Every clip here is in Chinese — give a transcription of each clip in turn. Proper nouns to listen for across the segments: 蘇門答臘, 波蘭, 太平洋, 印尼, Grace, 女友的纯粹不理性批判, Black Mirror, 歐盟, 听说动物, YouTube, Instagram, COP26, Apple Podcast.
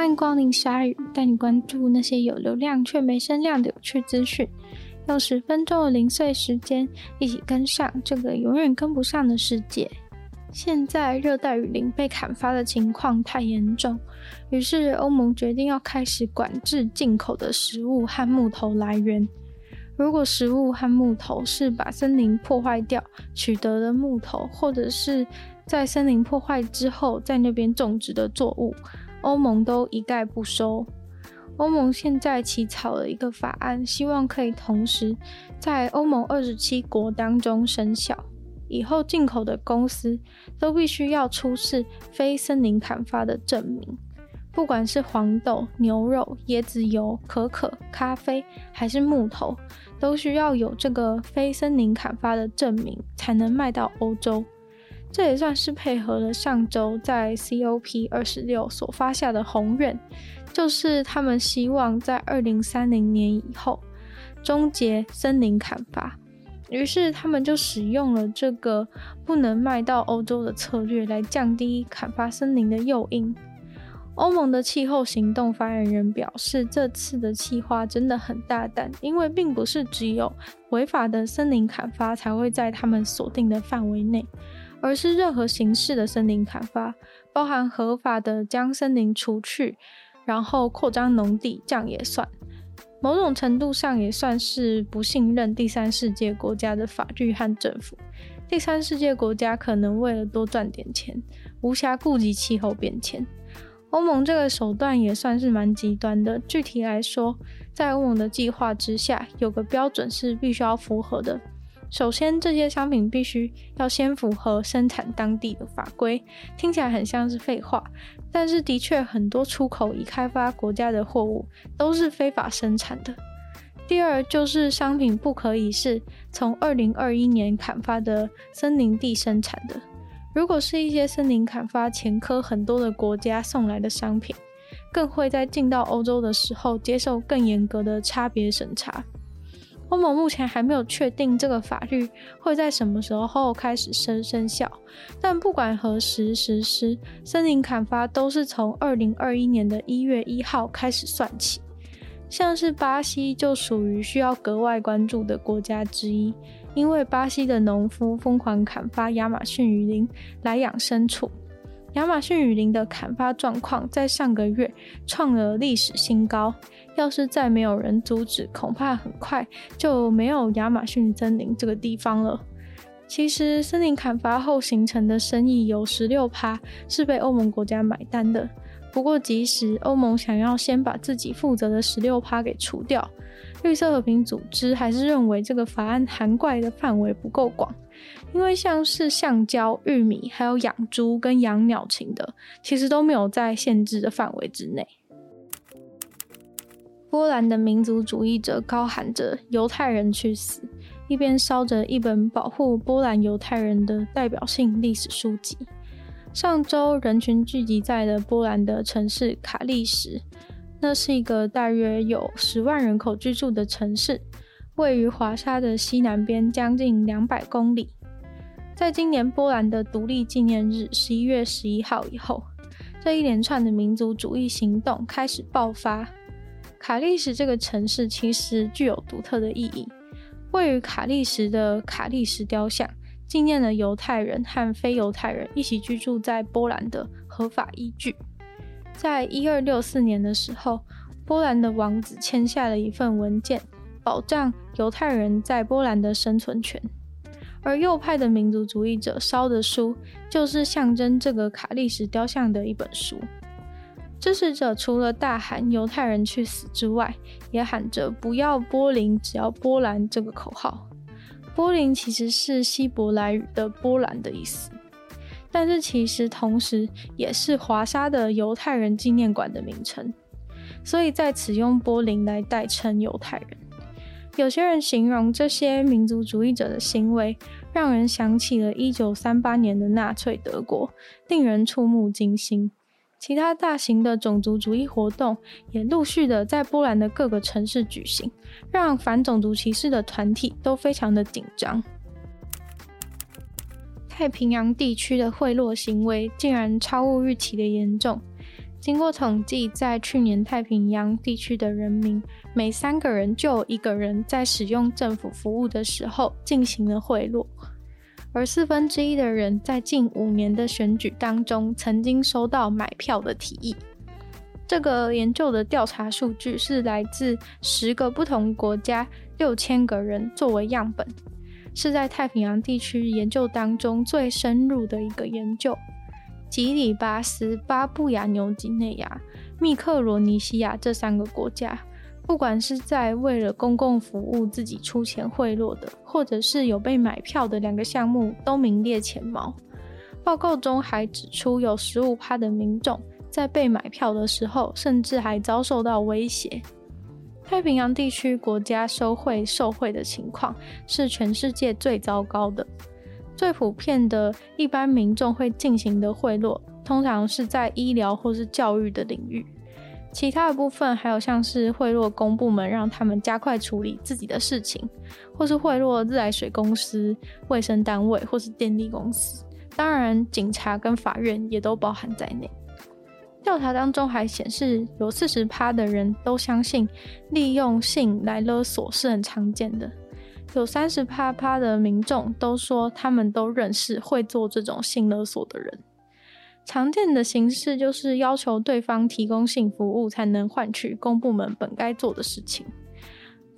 欢迎光临鲨鱼，带你关注那些有流量却没声量的有趣资讯，用10分钟的零碎时间，一起跟上这个永远跟不上的世界。现在热带雨林被砍伐的情况太严重，于是欧盟决定要开始管制进口的食物和木头来源。如果食物和木头是把森林破坏掉取得的木头，或者是在森林破坏之后在那边种植的作物，欧盟都一概不收。欧盟现在起草了一个法案，希望可以同时在欧盟27国当中生效。以后进口的公司都必须要出示非森林砍伐的证明，不管是黄豆、牛肉、椰子油、可可、咖啡还是木头，都需要有这个非森林砍伐的证明才能卖到欧洲。这也算是配合了上周在 COP26 所发下的宏愿，就是他们希望在2030年以后终结森林砍伐，于是他们就使用了这个不能卖到欧洲的策略来降低砍伐森林的诱因。欧盟的气候行动发言人表示，这次的计划真的很大胆，因为并不是只有违法的森林砍伐才会在他们锁定的范围内，而是任何形式的森林砍伐，包含合法的将森林除去然后扩张农地，这样也算。某种程度上也算是不信任第三世界国家的法律和政府，第三世界国家可能为了多赚点钱无暇顾及气候变迁。欧盟这个手段也算是蛮极端的，具体来说，在欧盟的计划之下有个标准是必须要符合的，首先这些商品必须要先符合生产当地的法规，听起来很像是废话，但是的确很多出口已开发国家的货物都是非法生产的。第二就是商品不可以是从2021年砍伐的森林地生产的，如果是一些森林砍伐前科很多的国家送来的商品，更会在进到欧洲的时候接受更严格的差别审查。欧盟目前还没有确定这个法律会在什么时候开始生效，但不管何时实施，森林砍伐都是从2021年的1月1号开始算起。像是巴西就属于需要格外关注的国家之一，因为巴西的农夫疯狂砍伐亚马逊雨林来养牲畜。亚马逊雨林的砍伐状况在上个月创了历史新高，要是再没有人阻止，恐怕很快就没有亚马逊森林这个地方了。其实森林砍伐后形成的生意有 16% 是被欧盟国家买单的，不过即使欧盟想要先把自己负责的 16% 给除掉，绿色和平组织还是认为这个法案涵盖的范围不够广，因为像是橡胶、玉米还有养猪跟养鸟禽的其实都没有在限制的范围之内。波兰的民族主义者高喊着犹太人去死，一边烧着一本保护波兰犹太人的代表性历史书籍。上周人群聚集在了波兰的城市卡利什，那是一个大约有10万人口居住的城市，位于华沙的西南边将近200公里。在今年波兰的独立纪念日11月11号以后，这一连串的民族主义行动开始爆发。卡利什这个城市其实具有独特的意义，位于卡利什的卡利什雕像纪念了犹太人和非犹太人一起居住在波兰的合法依据。在1264年的时候，波兰的王子签下了一份文件，保障犹太人在波兰的生存权。而右派的民族主义者烧的书就是象征这个卡利什雕像的一本书。支持者除了大喊犹太人去死之外，也喊着不要柏林只要波兰这个口号。柏林其实是希伯来语的波兰的意思，但是其实同时也是华沙的犹太人纪念馆的名称，所以在此用柏林来代称犹太人。有些人形容这些民族主义者的行为让人想起了1938年的纳粹德国，令人触目惊心。其他大型的种族主义活动也陆续的在波兰的各个城市举行，让反种族歧视的团体都非常的紧张。太平洋地区的贿赂行为竟然超乎预期的严重，经过统计，在去年太平洋地区的人民，每3个人就有1个人在使用政府服务的时候进行了贿赂，而1/4的人在近5年的选举当中曾经收到买票的提议。这个研究的调查数据是来自10个不同国家6000个人作为样本，是在太平洋地区研究当中最深入的一个研究。吉里巴斯、巴布亚纽几内亚、密克罗尼西亚这3个国家，不管是在为了公共服务自己出钱贿赂的，或者是有被买票的2个项目都名列前茅。报告中还指出，有 15% 的民众在被买票的时候甚至还遭受到威胁。太平洋地区国家收贿受贿的情况是全世界最糟糕的。最普遍的一般民众会进行的贿赂，通常是在医疗或是教育的领域。其他的部分还有像是贿赂公部门让他们加快处理自己的事情，或是贿赂自来水公司、卫生单位或是电力公司，当然警察跟法院也都包含在内。调查当中还显示，有 40% 的人都相信利用性来勒索是很常见的，有 30% 的民众都说他们都认识会做这种性勒索的人。常见的形式就是要求对方提供性服务才能换取公部门本该做的事情。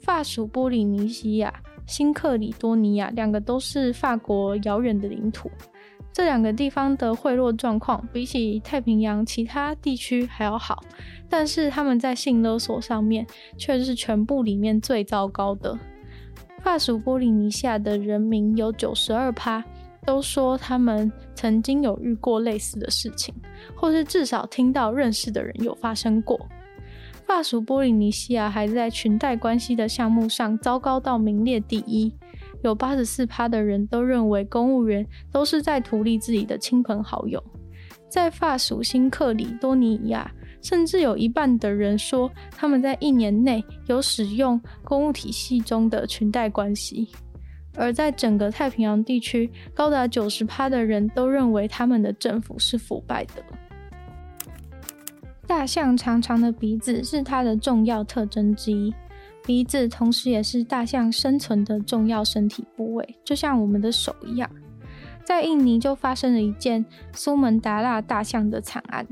法属波利尼西亚、新克里多尼亚2个都是法国遥远的领土，这2个地方的贿赂状况比起太平洋其他地区还要好，但是他们在性勒索上面却是全部里面最糟糕的。法属波利尼西亚的人民有 92% 都说他们曾经有遇过类似的事情，或是至少听到认识的人有发生过。法属波利尼西亚还在裙带关系的项目上糟糕到名列第一，有 84% 的人都认为公务员都是在图利自己的亲朋好友。在法属新克里多尼亚，甚至有1半的人说他们在1年内有使用公务体系中的裙带关系，而在整个太平洋地区，高达 90% 的人都认为他们的政府是腐败的。大象长长的鼻子是它的重要特征之一，鼻子同时也是大象生存的重要身体部位，就像我们的手一样。在印尼就发生了一件苏门答腊大象的惨案，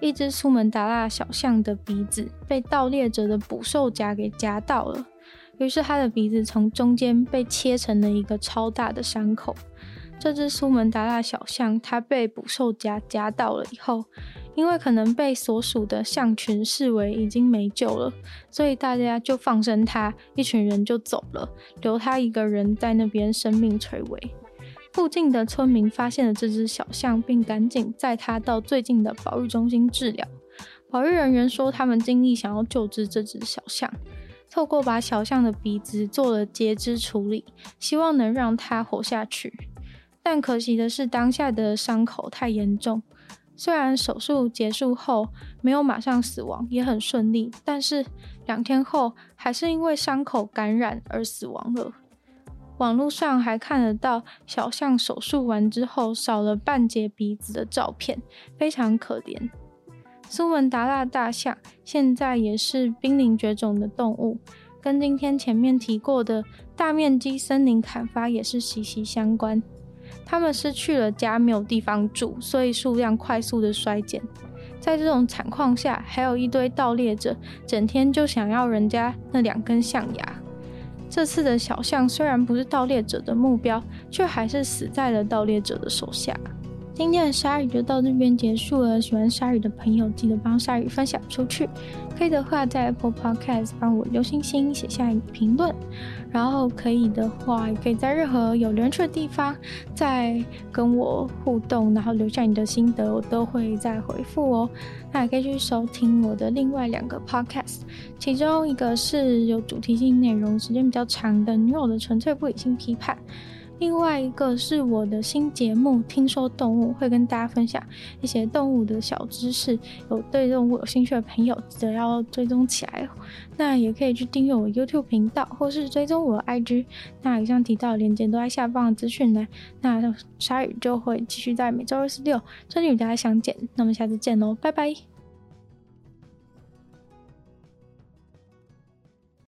一只苏门答腊小象的鼻子被盗猎者的捕兽夹给夹到了，于是它的鼻子从中间被切成了一个超大的伤口。这只苏门答腊小象它被捕兽夹夹到了以后，因为可能被所属的象群视为已经没救了，所以大家就放生它，一群人就走了，留它一个人在那边生命垂危。附近的村民发现了这只小象，并赶紧载它到最近的保育中心治疗。保育人员说，他们尽力想要救治这只小象，透过把小象的鼻子做了截肢处理，希望能让它活下去。但可惜的是，当下的伤口太严重，虽然手术结束后没有马上死亡，也很顺利，但是2天后还是因为伤口感染而死亡了。网络上还看得到小象手术完之后少了半截鼻子的照片，非常可怜。苏门答腊大象现在也是濒临绝种的动物，跟今天前面提过的大面积森林砍伐也是息息相关。它们失去了家，没有地方住，所以数量快速的衰减。在这种惨况下，还有一堆盗猎者整天就想要人家那2根象牙。这次的小象虽然不是盗猎者的目标，却还是死在了盗猎者的手下。今天的鲨鱼就到这边结束了，喜欢鲨鱼的朋友记得帮鲨鱼分享出去，可以的话在 Apple Podcast 帮我留星星，写下一个评论，然后可以的话也可以在任何有留言区的地方再跟我互动，然后留下你的心得，我都会再回复哦。那也可以去收听我的另外2个 podcast， 其中一个是有主题性内容时间比较长的《女友的纯粹不理性批判》，另外一个是我的新节目《听说动物》，会跟大家分享一些动物的小知识，有对动物有兴趣的朋友记得要追踪起来哦。那也可以去订阅我 YouTube 频道，或是追踪我的 IG， 那以上提到的链接都在下方的资讯栏。那鲨鱼就会继续在每周24、6这里与大家相见，那么下次见喽，拜拜。